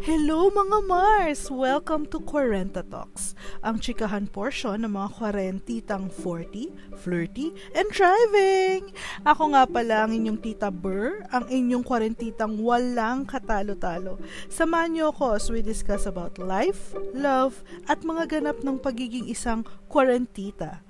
Hello mga Mars! Welcome to Quarenta Talks, ang chikahan portion ng mga kwarentitang 40, flirty, and thriving! Ako nga pala ang inyong Tita Burr, ang inyong kwarentitang walang katalo-talo. Samahan niyo ako as we discuss about life, love, at mga ganap ng pagiging isang kwarentita.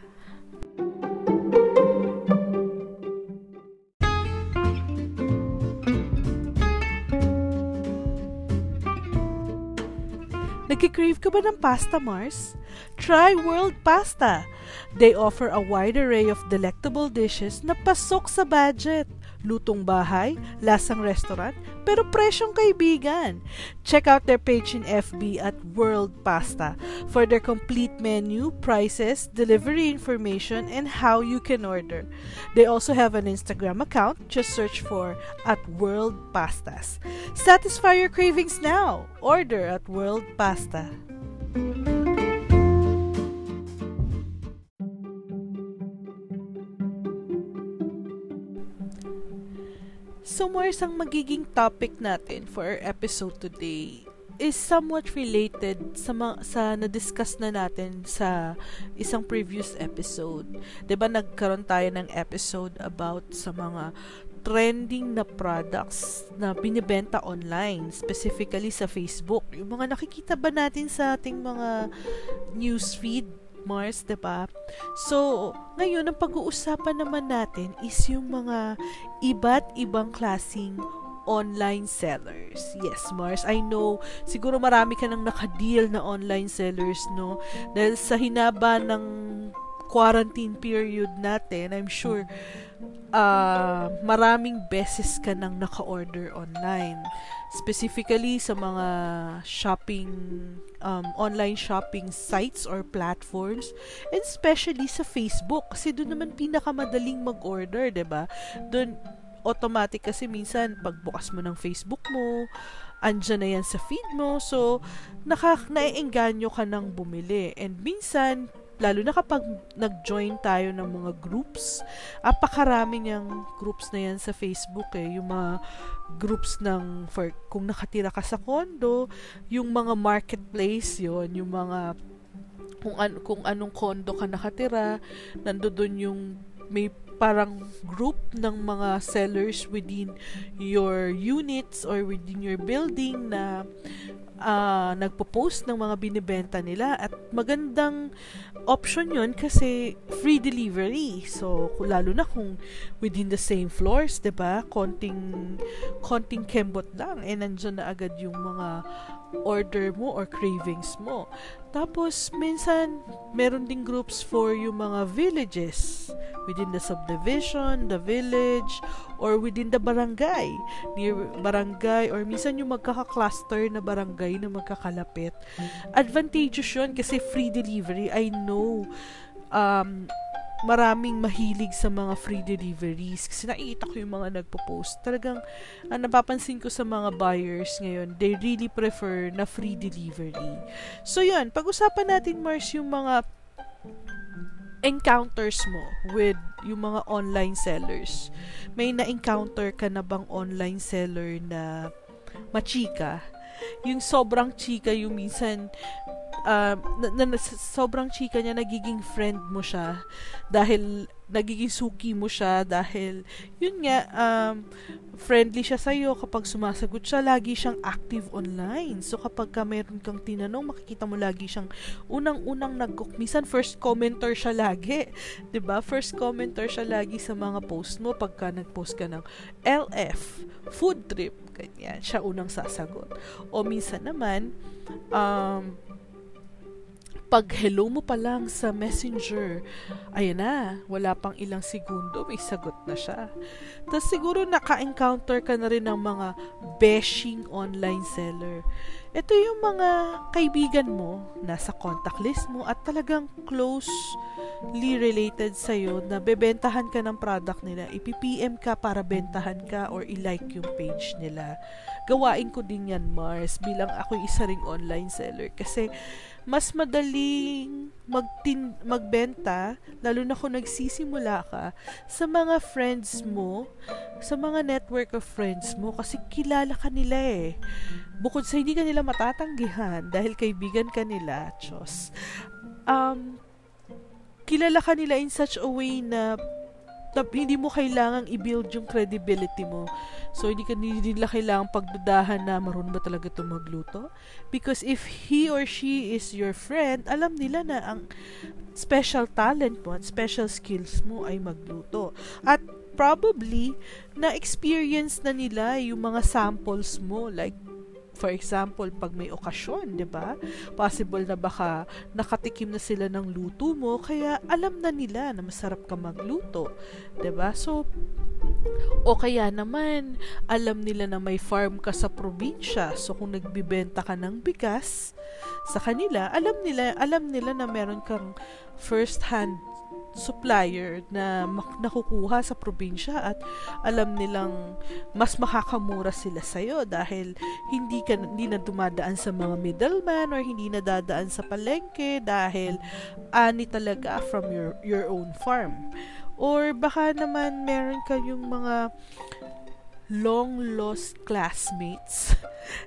Nagki-crave ka ba ng pasta, Mars? Try World Pasta! They offer a wide array of delectable dishes na pasok sa budget. Lutong bahay, lasang restaurant, pero presyong kaibigan. Check out their page in FB at World Pasta for their complete menu, prices, delivery information, and how you can order. They also have an Instagram account. Just search for at World Pastas. Satisfy your cravings now! Order at World Pasta. So Mars, ang magiging topic natin for our episode today is somewhat related sa na-discuss na natin sa isang previous episode. 'Di ba nagkaroon tayo ng episode about sa mga trending na products na binibenta online, specifically sa Facebook. Yung mga nakikita ba natin sa ating mga newsfeed, Mars, diba? So, ngayon, ang pag-uusapan naman natin is yung mga iba't ibang klaseng online sellers. Yes, Mars, I know, siguro marami ka nang nakadeal na online sellers, no? Dahil sa hinaba ng quarantine period natin, I'm sure, maraming beses ka nang naka-order online. Specifically sa mga shopping, online shopping sites or platforms, and especially sa Facebook. Kasi doon naman pinakamadaling mag-order, diba? Doon, automatic kasi minsan, pagbukas mo ng Facebook mo, andyan na yan sa feed mo, so, naiengganyo ka nang bumili. And minsan, lalo na kapag nag-join tayo ng mga groups, apakarami niyang groups na yan sa Facebook eh. Yung mga groups ng, kung nakatira ka sa condo, yung mga marketplace yon, yung mga, kung anong condo ka nakatira, nandoon yung may parang group ng mga sellers within your units or within your building na nagpo-post ng mga binibenta nila, at magandang option yun kasi free delivery. So, lalo na kung within the same floors, diba? Konting kembot lang, eh, nandiyan na agad yung mga order mo or cravings mo. Tapos, minsan, meron ding groups for yung mga villages within the subdivision, the village, or within the barangay. Near barangay, or minsan yung magkaka-cluster na barangay na magkakalapit. Advantageous yun kasi free delivery. I know maraming mahilig sa mga free deliveries kasi nakikita ko yung mga nagpo-post. Talagang napapansin ko sa mga buyers ngayon, they really prefer na free delivery. So yun, pag-usapan natin, Mars, yung mga encounters mo with yung mga online sellers. May na-encounter ka na bang online seller na machika? Yung sobrang chika, yung minsan sobrang chika niya, nagiging friend mo siya dahil nagiging suki mo siya dahil yun nga, friendly siya sa'yo. Kapag sumasagot siya, lagi siyang active online. So kapag meron kang tinanong, makikita mo lagi siyang unang-unang minsan first commenter siya lagi, diba? First commenter siya lagi sa mga post mo. Pagka nagpost ka ng LF food trip, ganyan, siya unang sasagot. O minsan naman pag hello mo pa lang sa messenger, ayan na, wala pang ilang segundo, may sagot na siya. Tapos siguro naka-encounter ka na rin ng mga bashing online seller. Ito yung mga kaibigan mo, nasa contact list mo, at talagang closely related sa'yo, na bebentahan ka ng product nila, ipipm ka para bentahan ka or ilike yung page nila. Gawain ko din yan, Mars, bilang ako isa ring online seller. Kasi mas madaling magbenta, lalo na kung nagsisimula ka, sa mga friends mo, sa mga network of friends mo, kasi kilala ka nila eh. Bukod sa hindi ka nila matatanggihan dahil kaibigan ka nila, Diyos, kilala ka nila in such a way na hindi mo kailangang i-build yung credibility mo. So, hindi nila kailangang pagdudahan na marunong ba talaga itong magluto. Because if he or she is your friend, alam nila na ang special talent mo at special skills mo ay magluto. At probably, na-experience na nila yung mga samples mo. Like, for example, pag may okasyon, di ba? Possible na baka nakatikim na sila ng luto mo, kaya alam na nila na masarap ka magluto, di ba? So, o kaya naman, alam nila na may farm ka sa probinsya, so kung nagbibenta ka ng bigas sa kanila, alam nila na meron kang first-hand supplier na nakukuha sa probinsya at alam nilang mas makakamura sila sa'yo dahil hindi na dumadaan sa mga middleman or hindi na dadaan sa palengke dahil ani talaga from your own farm. Or baka naman meron kayong mga long-lost classmates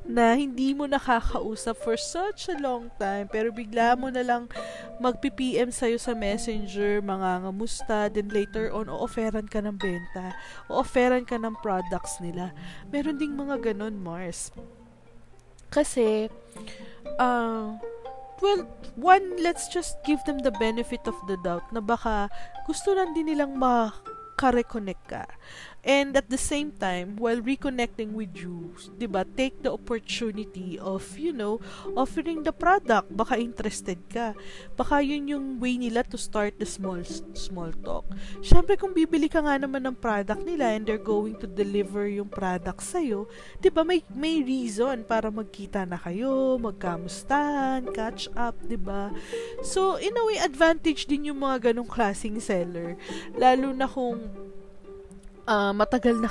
na hindi mo nakakausap for such a long time pero bigla mo na lang magpi-PM sa'yo sa messenger, mangangamusta, then later on, o-offeran ka ng benta, o-offeran ka ng products nila. Meron ding mga ganon, Mars. Kasi, well, one, let's just give them the benefit of the doubt na baka gusto lang din nilang makareconnect ka. And at the same time, while reconnecting with you, diba, take the opportunity of, you know, offering the product. Baka interested ka. Baka yun yung way nila to start the small talk. Siyempre, kung bibili ka nga naman ng product nila and they're going to deliver yung product sa'yo, diba, may reason para magkita na kayo, magkamustahan, catch up, diba? So, in a way, advantage din yung mga ganong klaseng seller. Lalo na kung matagal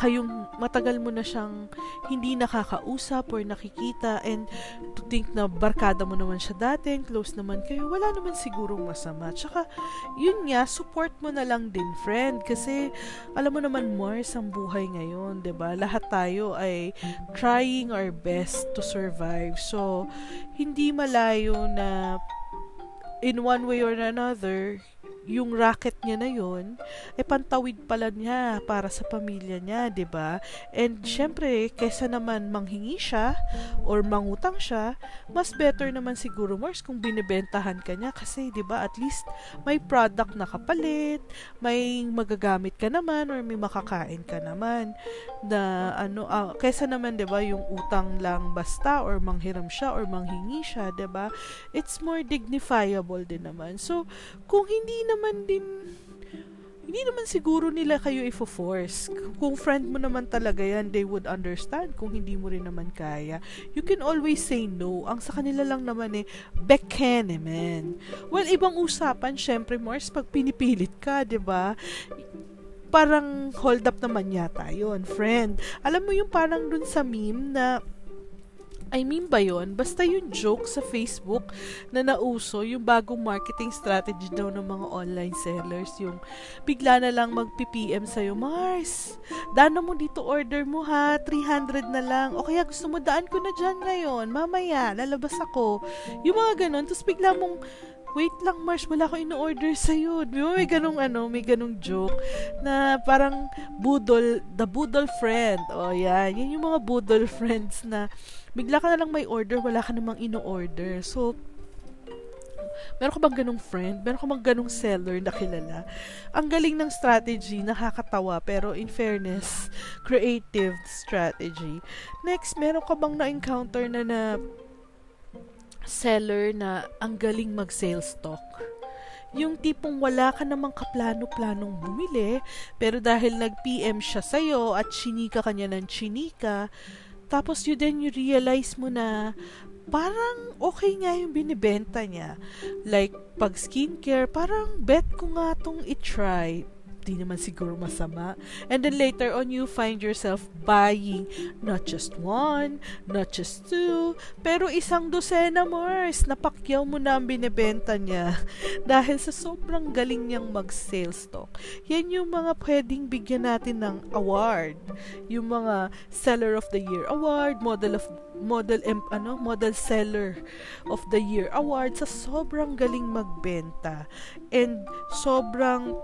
mo na siyang hindi nakakausap or nakikita, and to think na barkada mo naman siya dati, close naman kayo, wala naman siguro masama. Tsaka, yun nga, support mo na lang din, friend. Kasi, alam mo naman, Mars, ang buhay ngayon, diba? Lahat tayo ay trying our best to survive. So, hindi malayo na in one way or another, yung racket niya na yun, pantawid pala niya para sa pamilya niya, diba? And syempre, kesa naman manghingi siya or mangutang siya, mas better naman siguro, Mars, kung binibentahan ka niya kasi, diba, at least may product na kapalit, may magagamit ka naman or may makakain ka naman na ano, kesa naman, diba, yung utang lang basta or manghiram siya or manghingi siya, diba? It's more dignifiable din naman. So, kung hindi naman siguro nila kayo i-force. Kung friend mo naman talaga yan, they would understand. Kung hindi mo rin naman kaya, you can always say no. Ang sa kanila lang naman beken man. Well, ibang usapan, syempre, Mars, pag pinipilit ka, diba? Parang hold up naman yata yun, friend. Alam mo yung parang dun sa meme na, I mean ba yun? Basta yung joke sa Facebook na nauso, yung bagong marketing strategy daw ng mga online sellers, yung bigla na lang mag-PPM sa'yo, Mars, daan na mo dito, order mo ha, 300 na lang, o kaya gusto mo daan ko na dyan ngayon, mamaya, lalabas ako. Yung mga ganun, tapos bigla mong, wait lang, Mars, wala ko in-order sa'yo. May ganong joke na parang budol, the budol friend. O yan, yan yung mga budol friends na bigla ka na lang may order, wala ka namang in-order. So, meron ka bang ganong friend? Meron ka bang ganong seller na kilala? Ang galing ng strategy, nakakatawa, pero in fairness, creative strategy. Next, meron ka bang na-encounter na seller na ang galing mag-sales talk? Yung tipong wala ka namang kaplano-planong bumili, pero dahil nag-PM siya sa'yo at chinika ka niya ng chinika, tapos you realize mo na parang okay nga yung binibenta niya. Like, pag skincare, parang bet ko nga itong itry. di naman siguro masama. And then later on, you find yourself buying not just one, not just two, pero isang dosena more. Napakyaw mo na ang binibenta niya dahil sa sobrang galing niyang mag-sales talk. Yan yung mga pwedeng bigyan natin ng award. Yung mga Seller of the Year Award, Model Seller of the Year Award sa sobrang galing magbenta and sobrang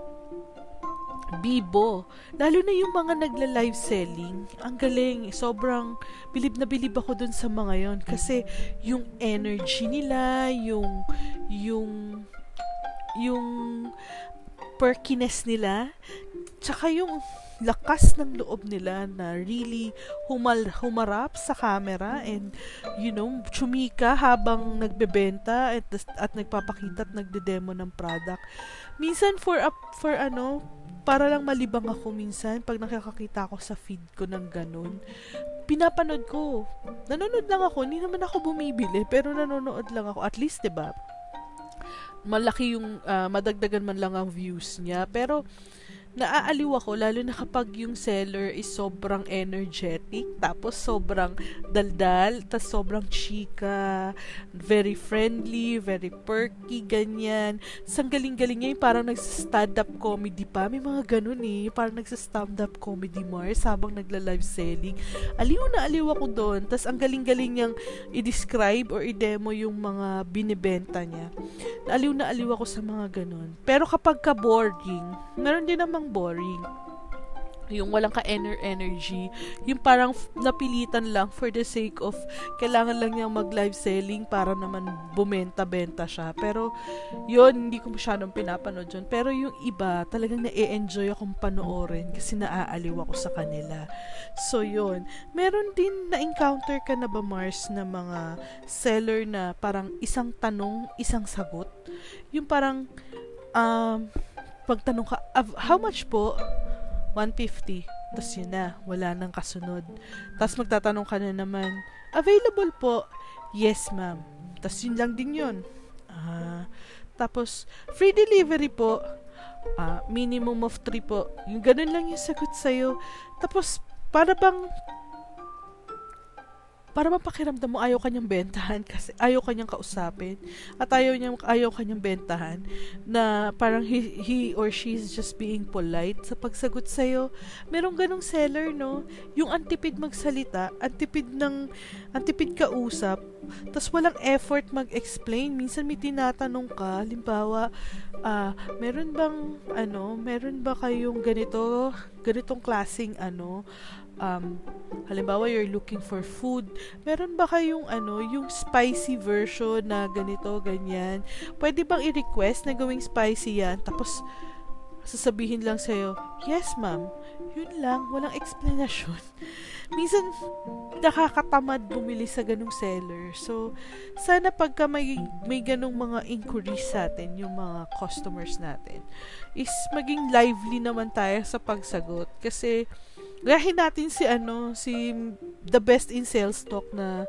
bibo. Lalo na yung mga nagla-live selling. Ang galing. Sobrang bilib na bilib ako dun sa mga yon. Kasi yung energy nila, yung perkiness nila, tsaka yung lakas ng loob nila na really humarap sa camera and, you know, tsumika habang nagbebenta at nagpapakita at nagde-demo ng product. Minsan para lang malibang ako minsan pag nakakakita ako sa feed ko ng ganun. Pinapanood ko. Nanonood lang ako. Hindi naman ako bumibili, pero nanonood lang ako. At least, diba? Malaki yung madagdagan man lang ang views niya. Pero naaaliw ako, lalo na kapag yung seller is sobrang energetic, tapos sobrang daldal, tapos sobrang chika, very friendly, very perky, ganyan. Sang galing-galing niya, parang nagsa-stand-up comedy pa. May mga ganun eh, parang nagsa-stand-up comedy Mars habang nagla-live selling. Aliw na aliw ako doon. Tapos ang galing-galing niyang i-describe or i-demo yung mga binibenta niya. Aliw na aliw ako sa mga ganun. Pero kapag ka-boarding, meron din naman boring. Yung walang ka-energy, yung parang napilitan lang for the sake of kailangan lang niyang mag-live selling para naman bumenta-benta siya. Pero yun, hindi ko masyadong pinapanood yun. Pero yung iba, talagang na-enjoy akong panoorin kasi naaaliw ako sa kanila. So yun, meron din na-encounter ka na ba, Mars, na mga seller na parang isang tanong, isang sagot? Yung parang, pagtanong ka, how much po? 150. Tapos yun na, wala nang kasunod. Tapos magtatanong ka na naman, available po? Yes, ma'am. Tapos yun lang din yun. Tapos, free delivery po? Minimum of 3 po. Yung ganun lang yung sagot sa'yo. Tapos, para bang pakiramdam mo ayaw kanyang bentahan kasi ayaw kanyang kausapin at ayaw kanyang bentahan na parang he or she is just being polite sa pagsagot sa'yo. Merong ganong seller, no? Yung antipid magsalita, antipid kausap, tas walang effort mag-explain. Minsan may tinatanong ka, halimbawa, meron ba kayong ganitong klaseng halimbawa you're looking for food, meron ba kayong yung spicy version na ganito, ganyan, pwede bang i-request na gawing spicy yan? Tapos sasabihin lang sa'yo, yes ma'am. Yun lang, walang explanation. Minsan nakakatamad bumili sa ganung seller. So sana pagka may ganung mga inquiries sa atin, yung mga customers natin, is maging lively naman tayo sa pagsagot. Kasi gayahin natin si the best in sales talk na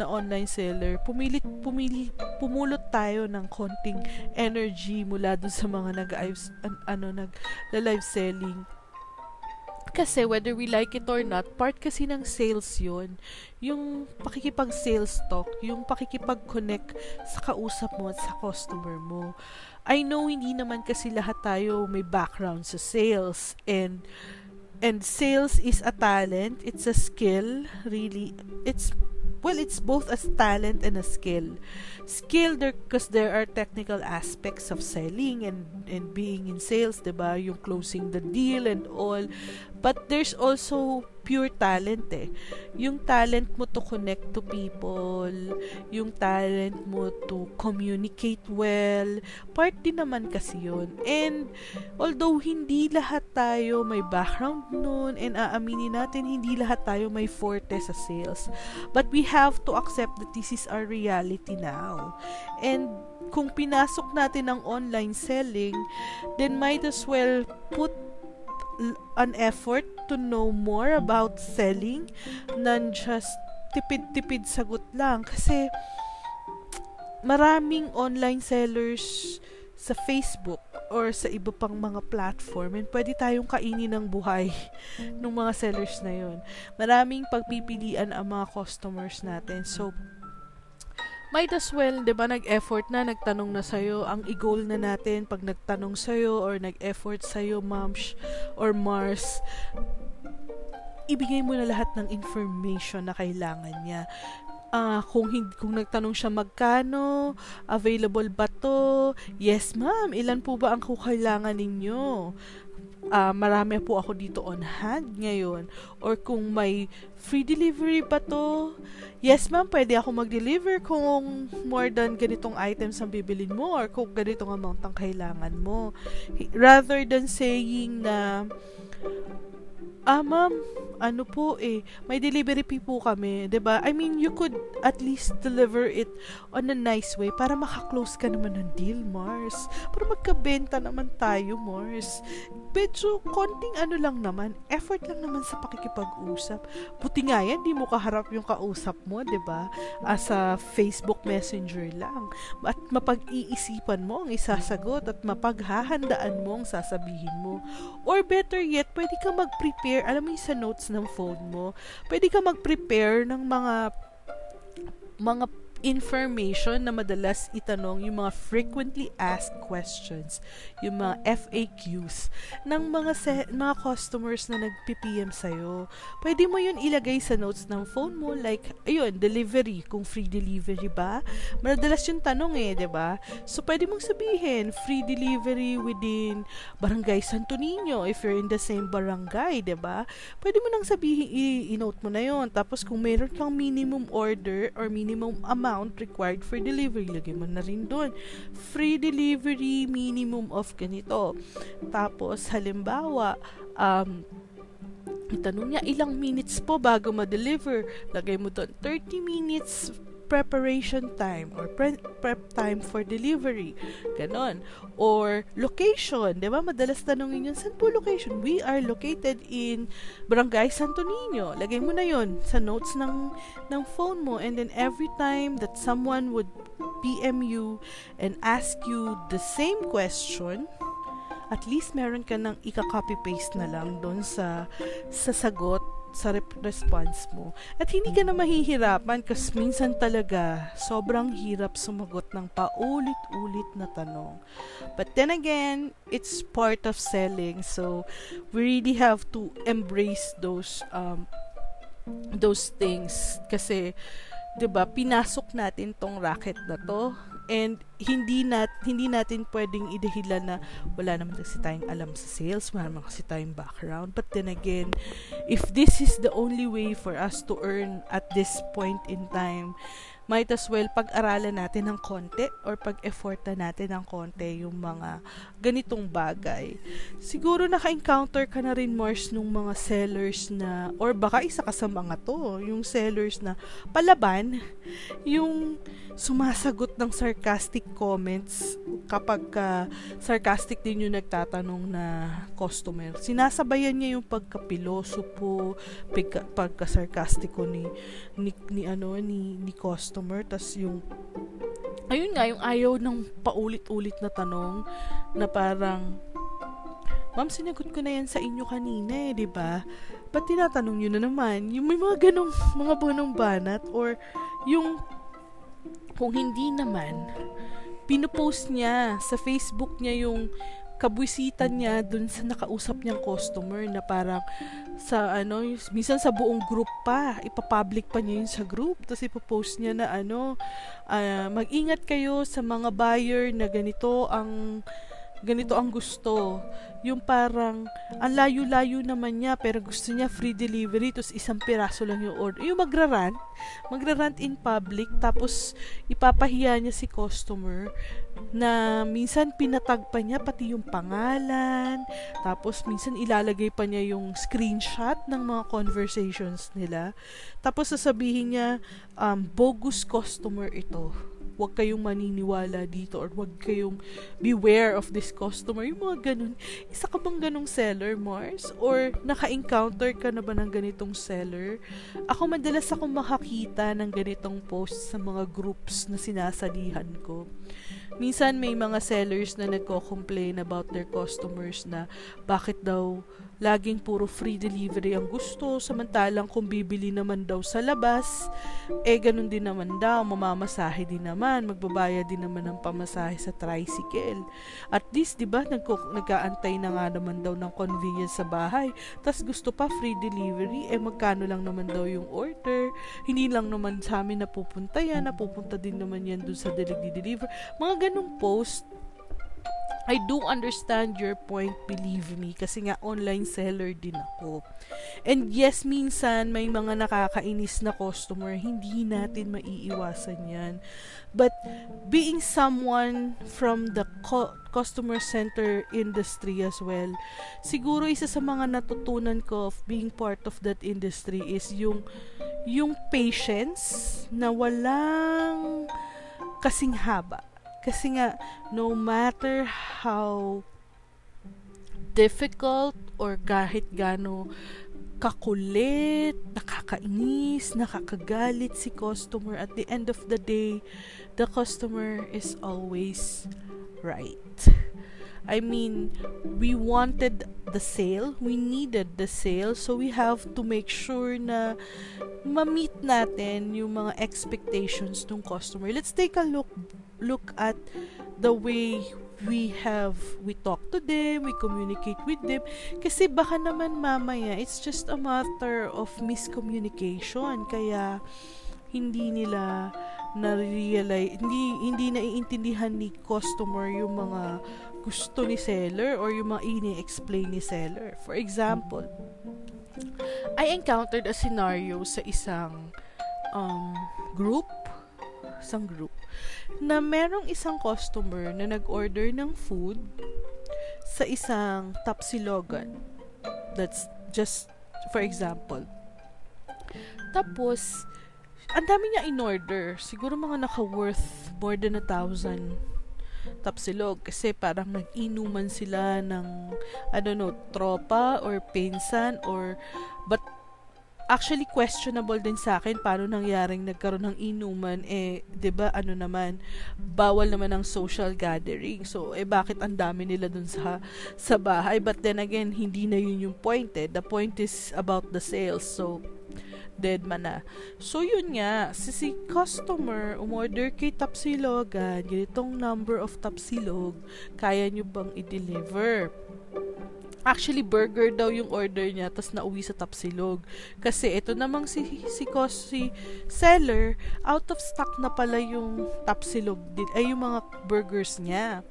online seller. Pumulot tayo ng konting energy mula dun sa mga nag-live selling. Kasi whether we like it or not, part kasi ng sales yun. Yung pakikipag-sales talk, yung pakikipag-connect sa kausap mo at sa customer mo. I know hindi naman kasi lahat tayo may background sa sales, and sales is a talent, it's a skill, really. It's both a talent and a skill. Skill because there are technical aspects of selling and being in sales, diba? Yung closing the deal and all. But there's also pure talent eh. Yung talent mo to connect to people, yung talent mo to communicate well, part din naman kasi yun. And although hindi lahat tayo may background nun, and aaminin natin, hindi lahat tayo may forte sa sales. But we have to accept that this is our reality now. And kung pinasok natin ang online selling, then might as well put an effort to know more about selling than just tipid-tipid sagot lang. Kasi maraming online sellers sa Facebook, or sa iba pang mga platform, and pwede tayong kainin ng buhay ng mga sellers na yun. Maraming pagpipilian ang mga customers natin. So, might as well, diba, nag-effort na, nagtanong na sa'yo. Ang i-goal na natin pag nagtanong sa'yo or nag-effort sa'yo, Mamsh or Mars, ibigay mo na lahat ng information na kailangan niya. Kung nagtanong siya magkano, available ba to? Yes ma'am, ilan po ba ang kailangan ninyo? Marami po ako dito on hand ngayon. Or kung may free delivery ba to? Yes ma'am, pwede ako mag-deliver kung more than ganitong items ang bibilin mo or kung ganitong amount ang kailangan mo. Rather than saying na, ma'am, ano po eh, may delivery fee po kami, diba? I mean, you could at least deliver it on a nice way para makaklose ka naman ng deal, Mars. Para magkabenta naman tayo, Mars. Medyo konting ano lang naman, effort lang naman sa pakikipag-usap. Buti nga yan, di mo kaharap yung kausap mo, diba? Sa Facebook Messenger lang. At mapag-iisipan mo ang isasagot at mapaghahandaan mo ang sasabihin mo. Or better yet, pwede ka mag-prepare. Alam mo yung sa notes ng phone mo, pwede ka mag-prepare ng mga information na madalas itanong, yung mga frequently asked questions, yung mga FAQs ng mga customers na nag-PPM sa'yo. Pwede mo yun ilagay sa notes ng phone mo, like, ayun, delivery, kung free delivery ba? Madalas yung tanong eh, diba? So, pwede mong sabihin, free delivery within Barangay Santo Niño, if you're in the same barangay, diba? Pwede mo nang sabihin, i-note mo na yun. Tapos, kung meron kang minimum order or minimum amount required for delivery, lagay mo na rin doon. Free delivery minimum of ganito. Tapos, halimbawa, itanong niya, ilang minutes po bago ma-deliver? Lagay mo doon, 30 minutes preparation time or prep time for delivery. Ganon. Or location. Diba? Madalas tanongin yun, saan po location? We are located in Barangay Santo Niño. Lagay mo na yun sa notes ng phone mo, and then every time that someone would PM you and ask you the same question, at least meron ka ng ika-copy-paste na lang doon sa sagot, sa response mo. At hindi ka na mahihirapan kasi minsan talaga sobrang hirap sumagot ng paulit-ulit na tanong. But then again, it's part of selling. So, we really have to embrace those things kasi, 'di ba, pinasok natin tong racket na to. And hindi natin pwedeng idahilan na wala naman kasi tayong alam sa sales, wala naman kasi tayong background. But then again, if this is the only way for us to earn at this point in time, might as well pag-aralan natin ng konti or pag-effortan natin ng konti yung mga ganitong bagay. Siguro naka-encounter ka na rin, Mars, nung mga sellers na, or baka isa ka sa mga to, yung sellers na palaban, yung sumasagot ng sarcastic comments kapag sarcastic din yung nagtatanong na customer. Sinasabayan niya yung pagkapiloso po, pagka-sarcastiko ni customer. Tas yung, ayun nga, yung ayaw ng paulit-ulit na tanong na parang, ma'am, sinagot ko na yan sa inyo kanina eh, diba? Ba't tinatanong nyo na naman? Yung may mga ganong banat, or yung, kung hindi naman, pinupost niya sa Facebook niya yung kabwisitan niya dun sa nakausap niyang customer na parang sa ano, minsan sa buong group pa, ipapublic pa niya yun sa group, tapos ipopost niya na ano, mag-ingat kayo sa mga buyer na ganito ang gusto. Yung parang, ang layo-layo naman niya, pero gusto niya free delivery, tapos isang piraso lang yung order. Yung magrarant in public, tapos ipapahiya niya si customer na minsan pinatag pa niya pati yung pangalan, tapos minsan ilalagay pa niya yung screenshot ng mga conversations nila, tapos sasabihin niya, bogus customer ito. huwag kayong maniniwala dito or huwag kayong beware of this customer. Yung mga ganun. Isa ka bang ganung seller, Mars? Or naka-encounter ka na ba ng ganitong seller? Ako, madalas akong makakita ng ganitong post sa mga groups na sinasalihan ko. Minsan may mga sellers na nagko-complain about their customers na bakit daw laging puro free delivery ang gusto, samantalang kung bibili naman daw sa labas, ganun din naman daw, mamamasahe din naman, magbabaya din naman ng pamasahe sa tricycle. At least, diba, nagkaantay na nga naman daw ng convenience sa bahay, tas gusto pa free delivery, magkano lang naman daw yung order, hindi lang naman sa amin napupunta yan, napupunta din naman yan dun sa delivery. Mga ganong post, I do understand your point, believe me, kasi nga online seller din ako. And yes, minsan may mga nakakainis na customer, hindi natin maiiwasan yan. But being someone from the customer center industry as well, siguro isa sa mga natutunan ko of being part of that industry is yung patience na walang kasing haba. Kasi nga, no matter how difficult or kahit gaano kakulit, nakakainis, nakakagalit si customer, at the end of the day, the customer is always right. I mean, we wanted the sale, we needed the sale, so we have to make sure na ma-meet natin yung mga expectations ng customer. Let's take a look at the way we talk to them, we communicate with them, kasi baka naman mamaya it's just a matter of miscommunication, kaya hindi nila na-realize, hindi naiintindihan ni customer yung mga gusto ni seller or yung mga ini-explain ni seller. For example, I encountered a scenario sa isang group na merong isang customer na nag-order ng food sa isang Tapsilogan. That's just for example. Tapos, ang dami niya in-order. Siguro mga naka-worth more than 1,000 Tapsilog. Kasi parang nag-inuman sila ng, I don't know, tropa or pinsan or... But actually questionable din sa akin paano nangyaring nagkaroon ng inuman, 'di ba? Ano naman, bawal naman ang social gathering. So, bakit ang dami nila dun sa bahay? But then again, hindi na 'yun yung point. The point is about the sales. So, dead man na. So, yun nga, si customer umorder kay Tapsilogan, ganitong number of Tapsilog, kaya nyo bang i-deliver? Actually, burger daw yung order niya, tas nauwi sa Tapsilog. Kasi ito namang si seller, out of stock na pala yung Tapsilog din, ay yung mga burgers niya.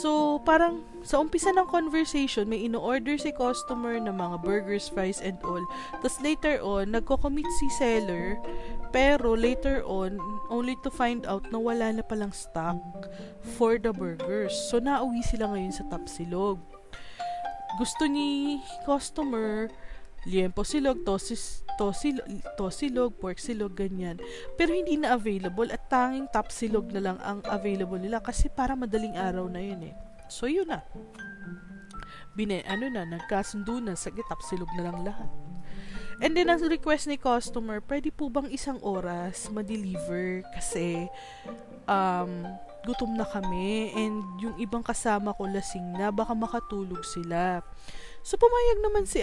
So, parang sa umpisa ng conversation, may ino-order si customer ng mga burgers, fries, and all. Tas later on, nagko-commit si seller, pero later on, only to find out na wala na palang stock for the burgers. So, nauwi sila ngayon sa Tapsilog. Gusto ni customer, liempo silog, tosilog, pork silog, ganyan. Pero hindi na available at tanging Tapsilog na lang ang available nila kasi para madaling araw na yun eh. So yun na. Nagkasundo na, sige, Tapsilog na lang lahat. And then, ang request ni customer, pwede po bang isang oras ma-deliver kasi gutom na kami and yung ibang kasama ko lasing na, baka makatulog sila. So, pumayag naman si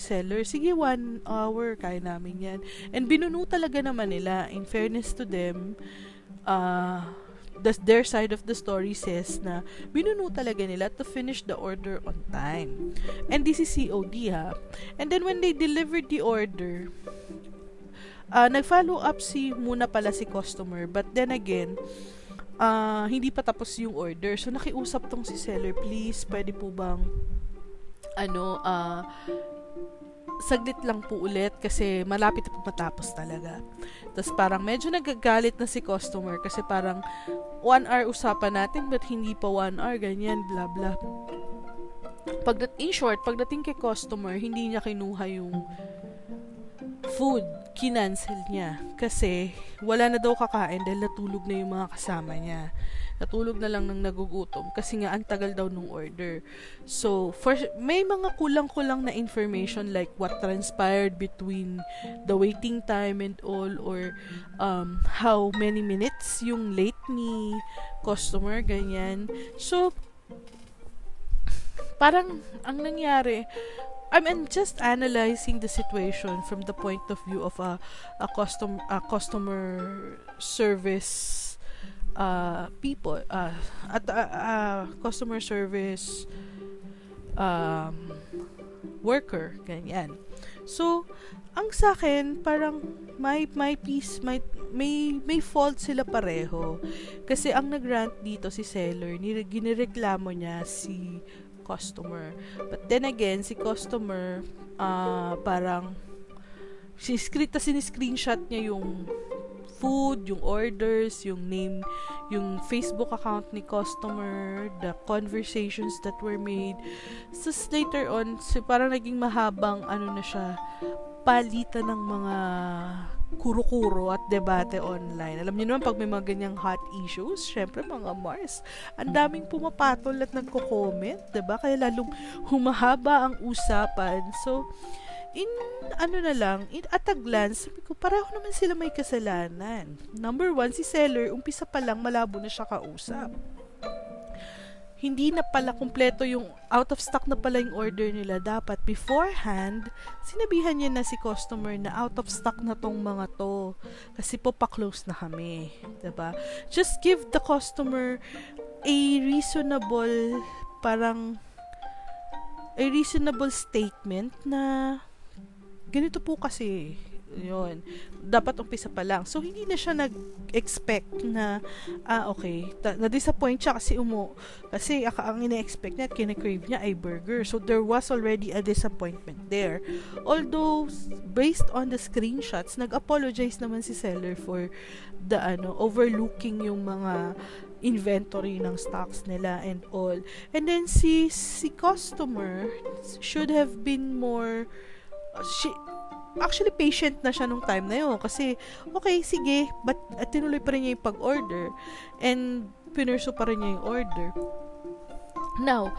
seller, sige, 1 hour, kaya namin yan. And binuno talaga naman nila, in fairness to them, their side of the story says na binuno talaga nila to finish the order on time. And this is COD, ha? And then when they delivered the order, nag-follow up muna pala si customer. But then again, hindi pa tapos yung order. So, nakiusap tong si seller, please, pwede po bang saglit lang po ulit kasi malapit na po matapos talaga. Tapos parang medyo nagagalit na si customer kasi parang 1 hour usapan natin but hindi pa 1 hour, ganyan, blah blah. In short, pagdating kay customer, hindi niya kinuha yung food, kinancel niya kasi wala na daw kakain dahil natulog na yung mga kasama niya. Natulog na lang nang nagugutom kasi nga ang tagal daw nung order. So, may mga kulang-kulang na information like what transpired between the waiting time and all, or how many minutes yung late ni customer, ganyan. So, parang ang nangyari, I'm just analyzing the situation from the point of view of a customer service people at customer service worker, ganyan. So, ang sa akin parang my piece, may fault sila pareho. Kasi ang nagrant dito si seller, ginireklamo niya si customer. But then again, si customer, parang siniscreenshot niya yung food, yung orders, yung name, yung Facebook account ni customer, the conversations that were made. So later on, parang naging mahabang ano na siya, palitan ng mga kuro-kuro at debate online. Alam niyo naman, pag may mga ganyang hot issues, syempre mga Mars, ang daming pumapatol at nagko-comment, 'di ba? Kaya lalong humahaba ang usapan. So, in ano na lang, at a glance, sabi ko, pareho naman sila may kasalanan. Number one, si seller, umpisa pa lang malabo na siya kausap. Hindi na pala kumpleto yung out of stock na pala yung order nila. Dapat beforehand, sinabihan niya na si customer na out of stock na tong mga to. Kasi po pa-close na kami. 'Di ba? Just give the customer a reasonable statement na ganito po kasi. Yun. Dapat umpisa pa lang. So, hindi na siya nag-expect na, okay, na-disappoint siya kasi ang ina-expect niya at kina-crave niya ay burger. So, there was already a disappointment there. Although, based on the screenshots, nag-apologize naman si seller for the, overlooking yung mga inventory ng stocks nila and all. And then, si customer should have been more, actually, patient na siya nung time na yun. Kasi, okay, sige, but tinuloy pa rin niya yung pag-order. And, pinurso pa rin niya yung order. Now,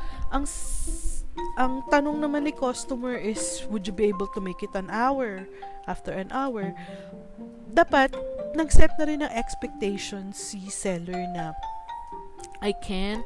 ang tanong naman ni customer is, would you be able to make it an hour? After an hour? Dapat, nag-set na rin ng expectations si seller na, I can't.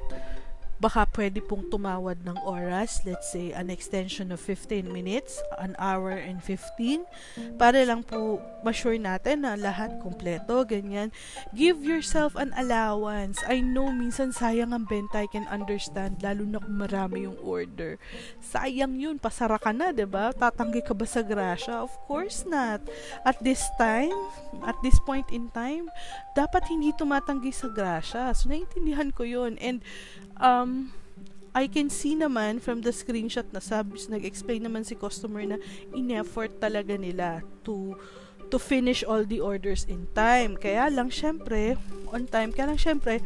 Baka pwede pong tumawad ng oras, let's say an extension of 15 minutes, an hour and 15, para lang po ma-sure natin na lahat kompleto, ganyan. Give yourself an allowance. I know, minsan sayang ang benta, I can understand, lalo na kung marami yung order. Sayang yun, pasara ka na, 'di ba? Tatanggi ka ba sa grasya? Of course not. At this time, at this point in time, dapat hindi tumatanggi sa grasya. So, naiintindihan ko yun. And, I can see naman from the screenshot na nag-explain naman si customer na in-effort talaga nila to finish all the orders in time. Kaya lang, syempre, on time, kaya lang, syempre,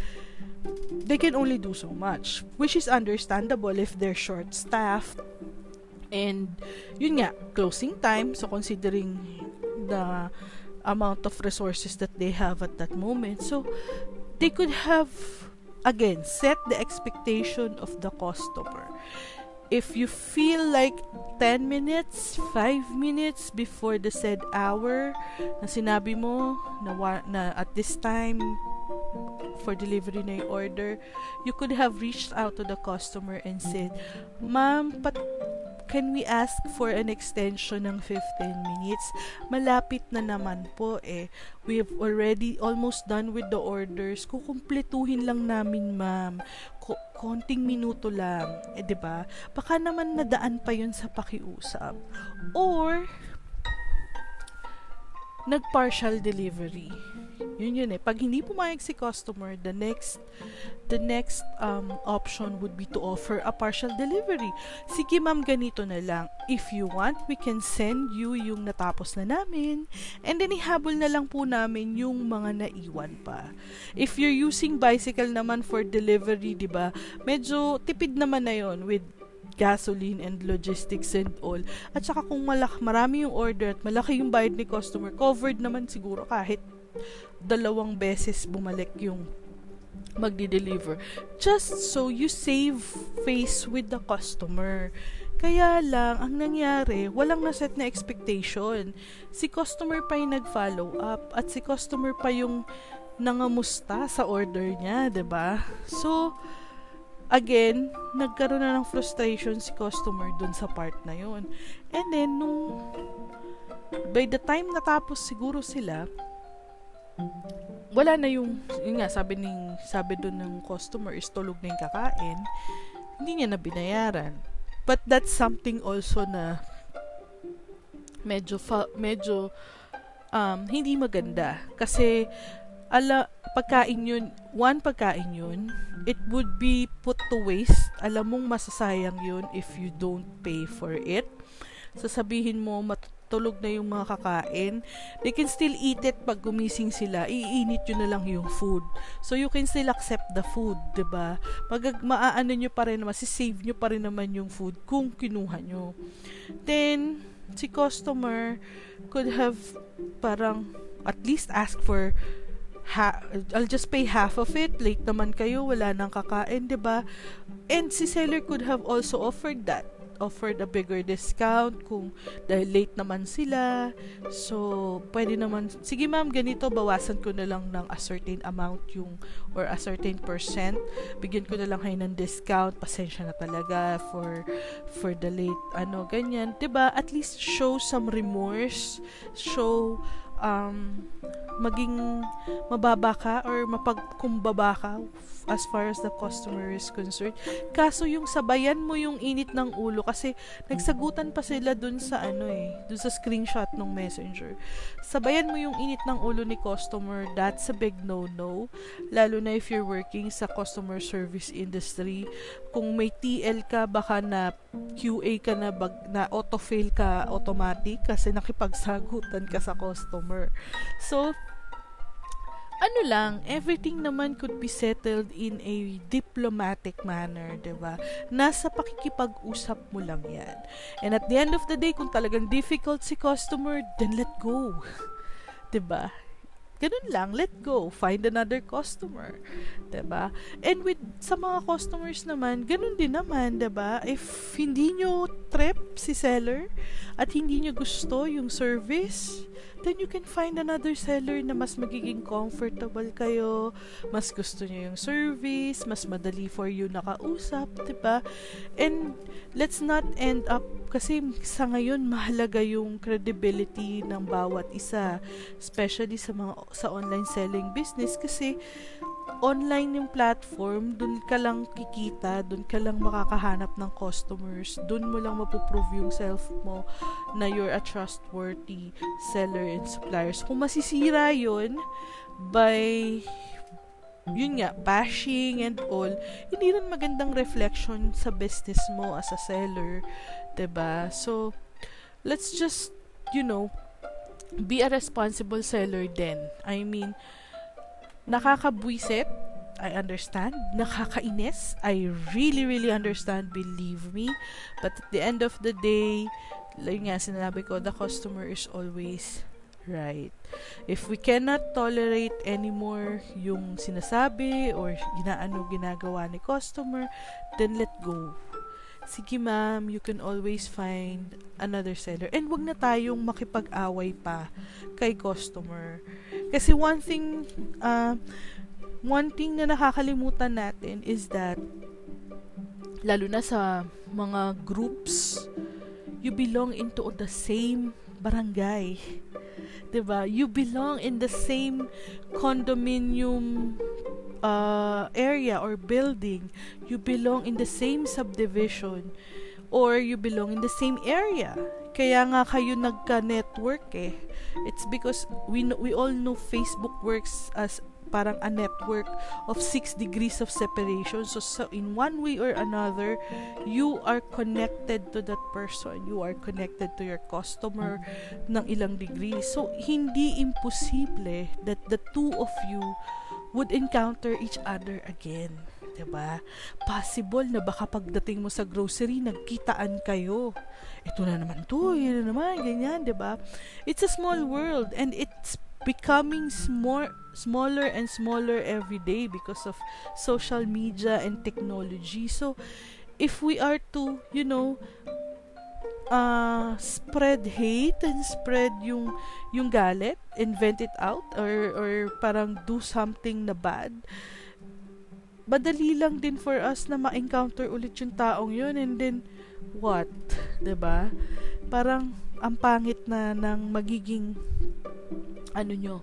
they can only do so much. Which is understandable if they're short-staffed. And, yun nga, closing time. So, considering the amount of resources that they have at that moment. So, they could have, again, set the expectation of the customer. If you feel like 10 minutes, 5 minutes before the said hour na sinabi mo na at this time for delivery na yung order, you could have reached out to the customer and said, "Ma'am, can we ask for an extension ng 15 minutes? Malapit na naman po eh. We have already almost done with the orders. Kukumpletuhin lang namin, ma'am. Konting minuto lang." Eh, diba? Baka naman nadaan pa yun sa pakiusap. Or, nag-partial delivery. Yun eh. Pag hindi pumayag si customer, the next option would be to offer a partial delivery. Sige ma'am, ganito na lang. If you want, we can send you yung natapos na namin. And then, ihabol na lang po namin yung mga naiwan pa. If you're using bicycle naman for delivery, diba, medyo tipid naman na yun with gasoline and logistics and all. At saka kung marami yung order at malaki yung bayad ni customer, covered naman siguro kahit dalawang beses bumalik yung magdi-deliver. Just so you save face with the customer. Kaya lang, ang nangyari, walang naset na expectation. Si customer pa yung nag-follow up at si customer pa yung nangamusta sa order niya, 'di ba? So, again, nagkaroon na ng frustration si customer dun sa part na yun. And then, by the time natapos siguro sila, wala na yung, yun nga, sabi dun ng customer is tulog na yung kakain, hindi niya na binayaran. But that's something also na medyo hindi maganda. Kasi pagkain yun, it would be put to waste. Alam mong masasayang yun if you don't pay for it. Sasabihin mo, matutulog na yung mga kakain. They can still eat it pag gumising sila. Iinit yun na lang yung food. So, you can still accept the food, diba? Maaano nyo pa rin naman, sisave nyo pa rin naman yung food kung kinuha nyo. Then, si customer could have parang at least ask for I'll just pay half of it. Late naman kayo, wala nang kakain, diba? And si seller could have also offered that. Offered a bigger discount kung dahil late naman sila. So, pwede naman, sige ma'am, ganito, bawasan ko na lang ng a certain amount yung, or a certain %. Bigyan ko na lang kayo ng discount. Pasensya na talaga for the late, ganyan. Diba? At least show some remorse. Show, maging mababa ka or mapagkumbaba ka as far as the customer is concerned. Kaso yung sabayan mo yung init ng ulo kasi nagsagutan pa sila dun sa screenshot ng messenger. Sabayan mo yung init ng ulo ni customer, that's a big no-no. Lalo na if you're working sa customer service industry. Kung may TL ka, baka na QA ka na auto-fail ka automatic kasi nakipagsagutan ka sa customer. So, everything naman could be settled in a diplomatic manner, diba? Nasa pakikipag-usap mo lang yan. And at the end of the day, kung talagang difficult si customer, then let go. Diba? Ganun lang, let go. Find another customer. Diba? And sa mga customers naman, ganun din naman, diba? If hindi nyo trip si seller at hindi nyo gusto yung service, then you can find another seller na mas magiging comfortable kayo, mas gusto nyo yung service, mas madali for you nakausap, diba? And let's not end up, kasi sa ngayon mahalaga yung credibility ng bawat isa, especially sa online selling business, kasi online yung platform, dun ka lang kikita, dun ka lang makakahanap ng customers, dun mo lang mapuprove yung self mo na you're a trustworthy seller and suppliers. Kung masisira yun by yun nga, bashing and all, hindi rin magandang reflection sa business mo as a seller, diba? So, let's just, be a responsible seller then. I mean, nakakabwisit, I understand. Nakakainis, I really, really understand, believe me. But at the end of the day, like nga sinabi ko, the customer is always right. If we cannot tolerate anymore yung sinasabi or ginagawa ni customer, then let go. Sige ma'am, you can always find another seller. And wag na tayong makipag-away pa kay customer. Kasi one thing na nakakalimutan natin is that, lalo na sa mga groups, you belong into the same barangay. Diba? You belong in the same condominium area or building, you belong in the same subdivision or you belong in the same area. Kaya nga kayo nagka-network eh. It's because we all know Facebook works as parang a network of 6 degrees of separation. So in one way or another, you are connected to that person. You are connected to your customer ng ilang degree. So hindi imposible that the two of you would encounter each other again, ba? Diba? Possible na baka pagdating mo sa grocery, nagkitaan kayo. Ito na naman to, yun na naman, ganyan, diba? It's a small world and it's becoming smaller and smaller every day because of social media and technology. So, if we are to, you know, spread hate and spread yung galit, invent it out, or parang do something na bad, madali lang din for us na ma-encounter ulit yung taong yun, and then what? 'Di ba? Parang ang pangit na ng magiging ano nyo,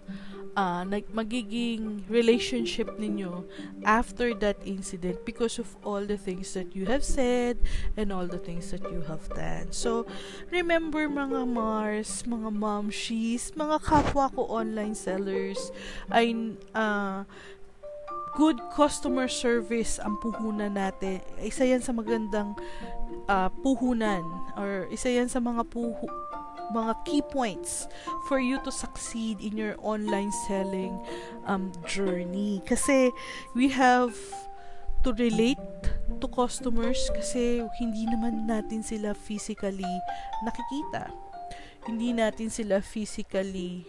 magiging relationship ninyo after that incident because of all the things that you have said and all the things that you have done. So, remember mga Mars, mga Momshies, mga kapwa ko online sellers, good customer service ang puhunan natin. Isa yan sa magandang puhunan, or isa yan sa mga key points for you to succeed in your online selling journey. Kasi we have to relate to customers kasi hindi naman natin sila physically nakikita. Hindi natin sila physically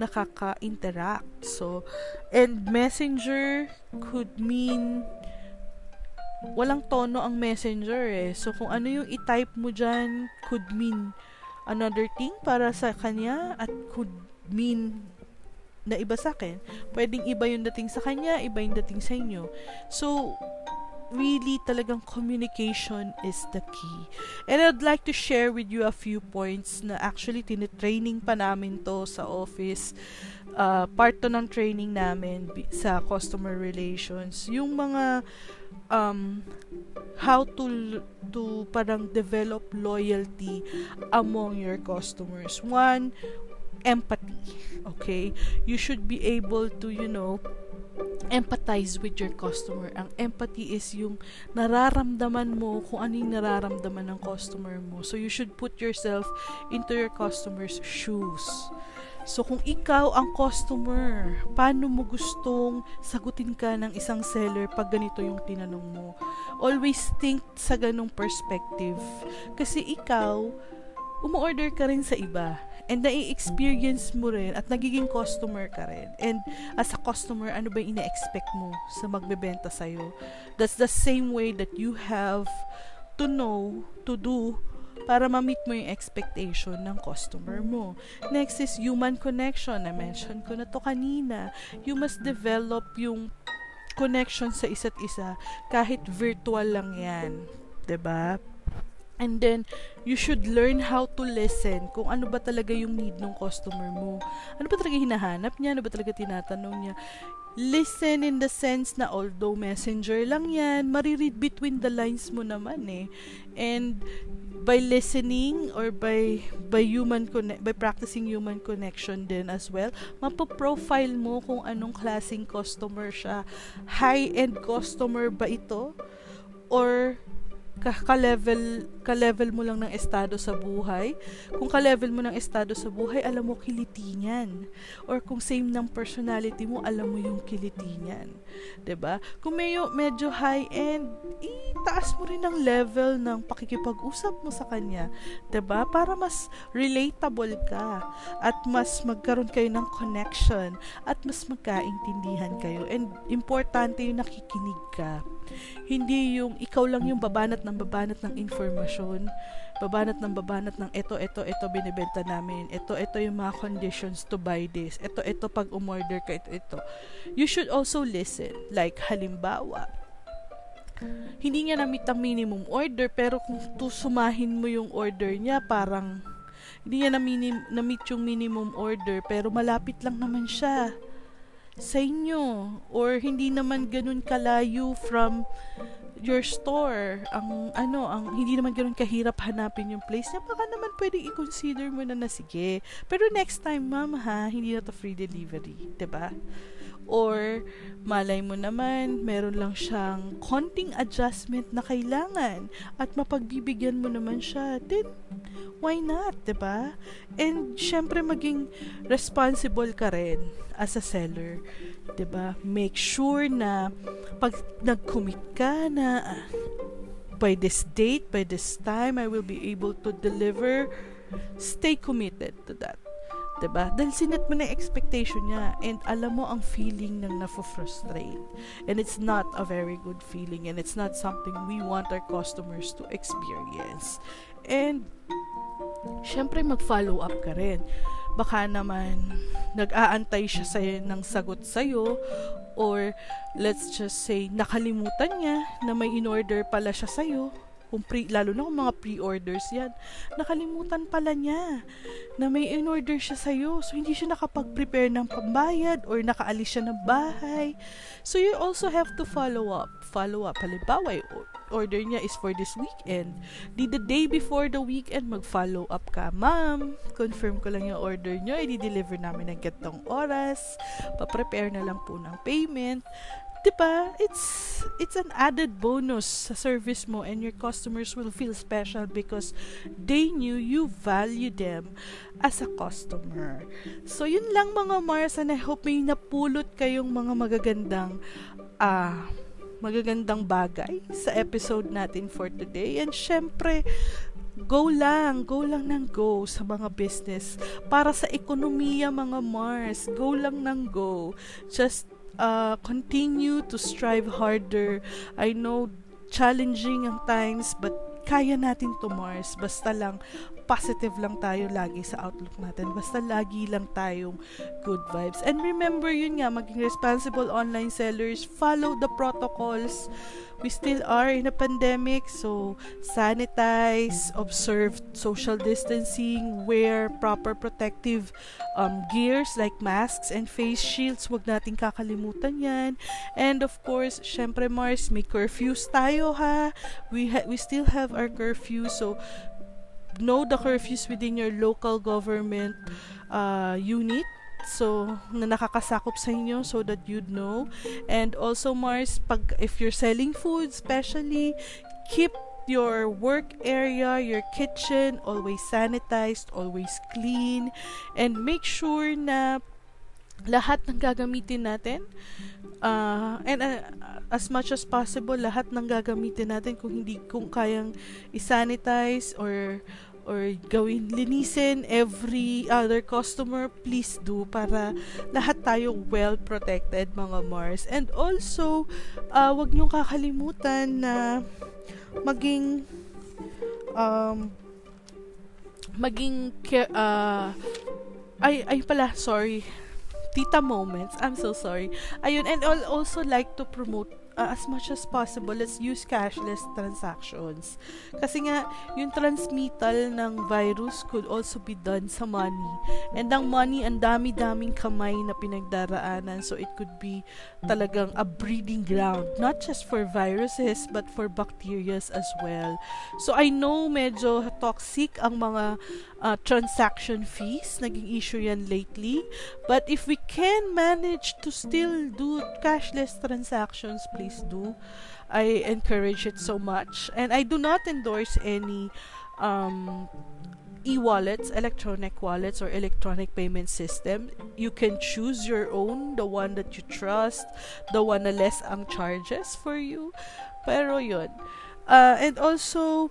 nakaka-interact. So, and messenger could mean walang tono ang messenger eh. So, kung ano yung i-type mo dyan could mean another thing para sa kanya at could mean na iba sa akin. Pwedeng iba yung dating sa kanya, iba yung dating sa inyo. So, really talagang communication is the key. And I'd like to share with you a few points na actually tinitraining pa namin to sa office. Part to ng training namin sa customer relations. Yung mga how to parang develop loyalty among your customers. One, empathy. Okay? You should be able to, you know, empathize with your customer. Ang empathy is yung nararamdaman mo kung ano yung nararamdaman ng customer mo. So, you should put yourself into your customer's shoes. So, kung ikaw ang customer, paano mo gustong sagutin ka ng isang seller pag ganito yung tinanong mo? Always think sa ganong perspective. Kasi ikaw, umu-order ka rin sa iba. And nai-experience mo rin at nagiging customer ka rin. And as a customer, ano ba yung ina-expect mo sa magbebenta sa'yo? That's the same way that you have to know, to do, para ma-meet mo yung expectation ng customer mo. Next is human connection. Na-mention ko na to kanina. You must develop yung connection sa isa't isa kahit virtual lang yan. 'Di ba? And then, you should learn how to listen. Kung ano ba talaga yung need ng customer mo. Ano ba talaga hinahanap niya? Ano ba talaga tinatanong niya? Listen in the sense na although messenger lang yan, mariread between the lines mo naman eh. And by listening or by practicing human connection din as well, mapaprofile mo kung anong klaseng customer siya. High-end customer ba ito? Or ka-level mo lang ng estado sa buhay. Kung ka-level mo ng estado sa buhay, alam mo kiliti niyan. Or kung same ng personality mo, alam mo yung kiliti niyan. 'Di ba? Kung medyo high-end, itaas mo rin ang level ng pakikipag-usap mo sa kanya. 'Di ba? Para mas relatable ka. At mas magkaroon kayo ng connection. At mas magkaintindihan kayo. And importante yung nakikinig ka. Hindi yung ikaw lang yung babanat ng informasyon, babanat ng ito binibenta namin, ito yung mga conditions to buy this, ito pag umorder ka, ito. You should also listen. Like halimbawa, hindi niya na-meet ang minimum order, pero kung sumahin mo yung order niya, parang hindi niya na-meet yung minimum order, pero malapit lang naman siya sa inyo, or hindi naman ganun kalayo from your store, ang hindi naman ganun kahirap hanapin yung place niya, baka naman pwede i-consider mo na sige, pero next time ma'am ha, hindi na to free delivery, 'di ba? Or malay mo naman, meron lang siyang konting adjustment na kailangan at mapagbibigyan mo naman siya. Then, why not, diba? And syempre maging responsible ka rin as a seller, diba? Make sure na pag nag-commit ka na by this date, by this time, I will be able to deliver. Stay committed to that. Diba? Dahil sinet mo na expectation niya and alam mo ang feeling ng nafo-frustrate. And it's not a very good feeling and it's not something we want our customers to experience. And syempre mag-follow up ka rin. Baka naman nag-aantay siya sa'yo ng sagot sa'yo or let's just say nakalimutan niya na may in-order pala siya sa'yo. Lalo na kung mga pre-orders yan, nakalimutan pala niya na may in-order siya sa'yo. So, hindi siya nakapag-prepare ng pambayad or nakaalis siya ng bahay. So, you also have to follow up. Halimbawa, order niya is for this weekend. Di the day before the weekend, mag-follow up ka. Ma'am, confirm ko lang yung order niyo. I-deliver namin ng gantong oras. Pa-prepare na lang po ng payment. Diba? It's an added bonus sa service mo and your customers will feel special because they knew you value them as a customer. So, yun lang mga Mars, and I hope may napulot kayong mga magagandang bagay sa episode natin for today. And syempre, go lang ng go sa mga business. Para sa ekonomiya mga Mars, go lang ng go. Just continue to strive harder. I know challenging ang times but kaya natin to Mars. Basta lang positive lang tayo lagi sa outlook natin. Basta lagi lang tayong good vibes. And remember yun nga, maging responsible online sellers, follow the protocols. We still are in a pandemic, so sanitize, observe social distancing, wear proper protective gears like masks and face shields. Huwag natin kakalimutan yan. And of course, syempre Mars, may curfews tayo ha. We still have our curfew, so know the curfews within your local government unit. So, na nakakasakop sa inyo so that you'd know. And also Mars, if you're selling food, especially, keep your work area, your kitchen, always sanitized, always clean. And make sure na lahat ng gagamitin natin as much as possible, lahat ng gagamitin natin kung kayang isanitize or gawin linisin every other customer, please do, para lahat tayo well protected mga Mars. And also wag niyong kakalimutan na maging tita moments. I'm so sorry. Ayun, and I'll also like to promote as much as possible, let's use cashless transactions. Kasi nga, yung transmittal ng virus could also be done sa money. And ang money, ang dami-daming kamay na pinagdaraanan. So, it could be talagang a breeding ground. Not just for viruses, but for bacteria as well. So, I know medyo toxic ang mga transaction fees. Naging issue yan lately. But if we can manage to still do cashless transactions, please do. I encourage it so much. And I do not endorse any e-wallets, electronic wallets, or electronic payment system. You can choose your own, the one that you trust, the one na less ang charges for you. Pero yun. And also,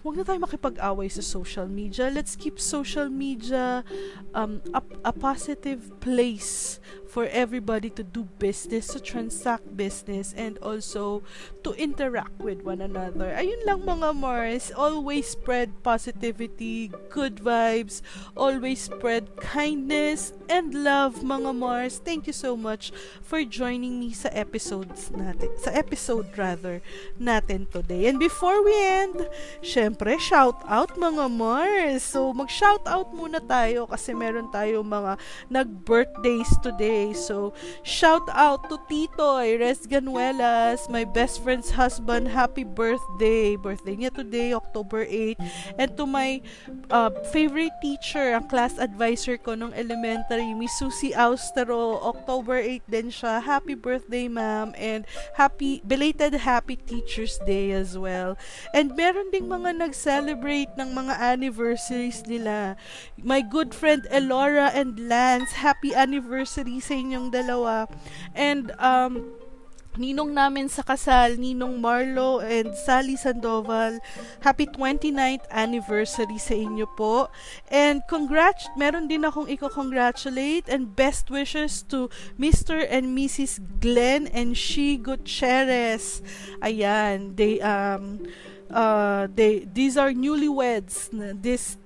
huwag na tayo makipag-away sa social media. Let's keep social media a positive place for everybody to do business, to transact business, and also to interact with one another. Ayun lang mga Mars. Always spread positivity, good vibes. Always spread kindness and love mga Mars. Thank you so much for joining me sa episode natin today. And before we end, syempre, shoutout mga Mars. So, mag-shoutout muna tayo kasi meron tayo mga nag-birthdays today. So, shoutout to Tito Ayres Ganuelas, my best friend's husband. Happy birthday. Birthday niya today, October 8. And to my favorite teacher, ang class advisor ko nung elementary, Miss Susie Austero. October 8 din siya. Happy birthday, ma'am. And belated happy Teacher's Day as well. And meron ding mga nag-celebrate ng mga anniversaries nila. My good friend Elora and Lance, happy anniversary sa inyong dalawa. And ninong namin sa kasal, ninong Marlo and Sally Sandoval, happy 29th anniversary sa inyo po. And meron din akong i-congratulate and best wishes to Mr. and Mrs. Glenn and Shea Gutierrez. Ayan, these are newlyweds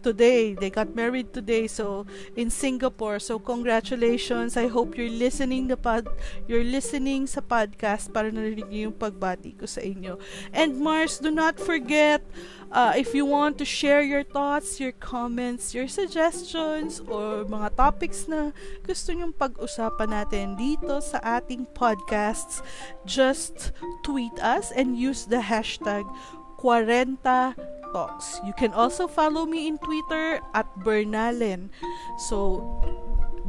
today. They got married today, so in Singapore. So congratulations. I hope you're listening sa podcast para narinig niyo yung pagbati ko sa inyo. And Mars, do not forget, if you want to share your thoughts, your comments, your suggestions or mga topics na gusto nyong pag-usapan natin dito sa ating podcasts, just tweet us and use the hashtag Quarenta Talks. You can also follow me in Twitter at Bernallen. So,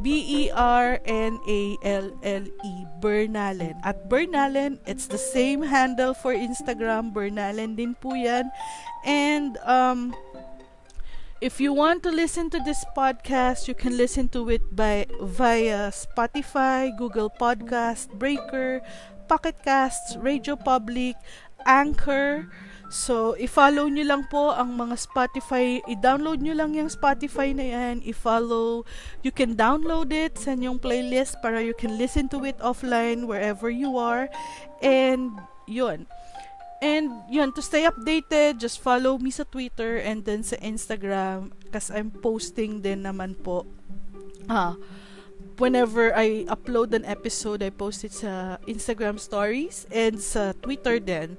B-E-R-N-A-L-L-E, Bernallen. At Bernallen, it's the same handle for Instagram. Bernallen din po yan. And, if you want to listen to this podcast, you can listen to it via Spotify, Google Podcast, Breaker, Pocket Casts, Radio Public, Anchor. So, i-follow nyo lang po ang mga Spotify. I-download nyo lang yung Spotify na yan. I-follow. You can download it sa inyong playlist para you can listen to it offline wherever you are. And, to stay updated, just follow me sa Twitter and then sa Instagram kasi I'm posting din naman po. Whenever I upload an episode, I post it sa Instagram stories and sa Twitter din.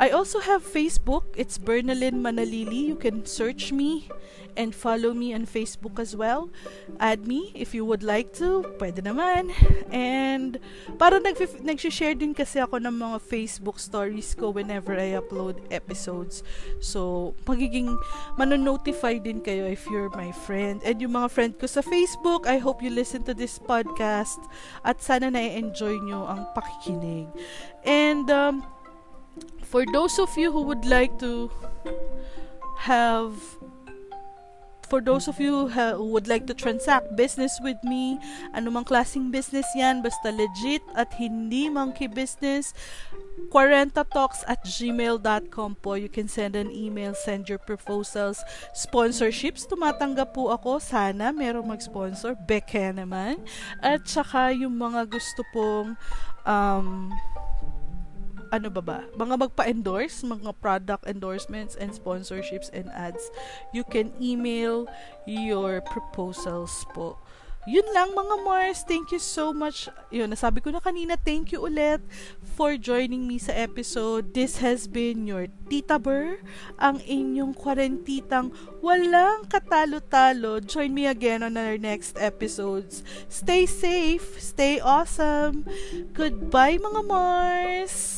I also have Facebook. It's Bernalyn Manalili. You can search me and follow me on Facebook as well. Add me if you would like to. Pwede naman. And para nag-share din kasi ako ng mga Facebook stories ko whenever I upload episodes. So, magiging manonotify din kayo if you're my friend. And yung mga friend ko sa Facebook, I hope you listen to this podcast at sana na-enjoy nyo ang pakikinig. And, for those of you who would like to transact business with me, anumang klaseng business yan, basta legit at hindi monkey business, quarentatalks@gmail.com po. You can send an email, send your proposals, sponsorships. Tumatanggap po ako. Sana merong mag-sponsor. Beke naman. At saka yung mga gusto pong mga magpa-endorse, mga product endorsements and sponsorships and ads, you can email your proposals po. Yun lang mga Mars, thank you so much. Yun, nasabi ko na kanina, thank you ulit for joining me sa episode. This has been your Tita Ber, ang inyong kwarentitang walang katalo-talo. Join me again on our next episodes. Stay safe, stay awesome. Goodbye mga Mars!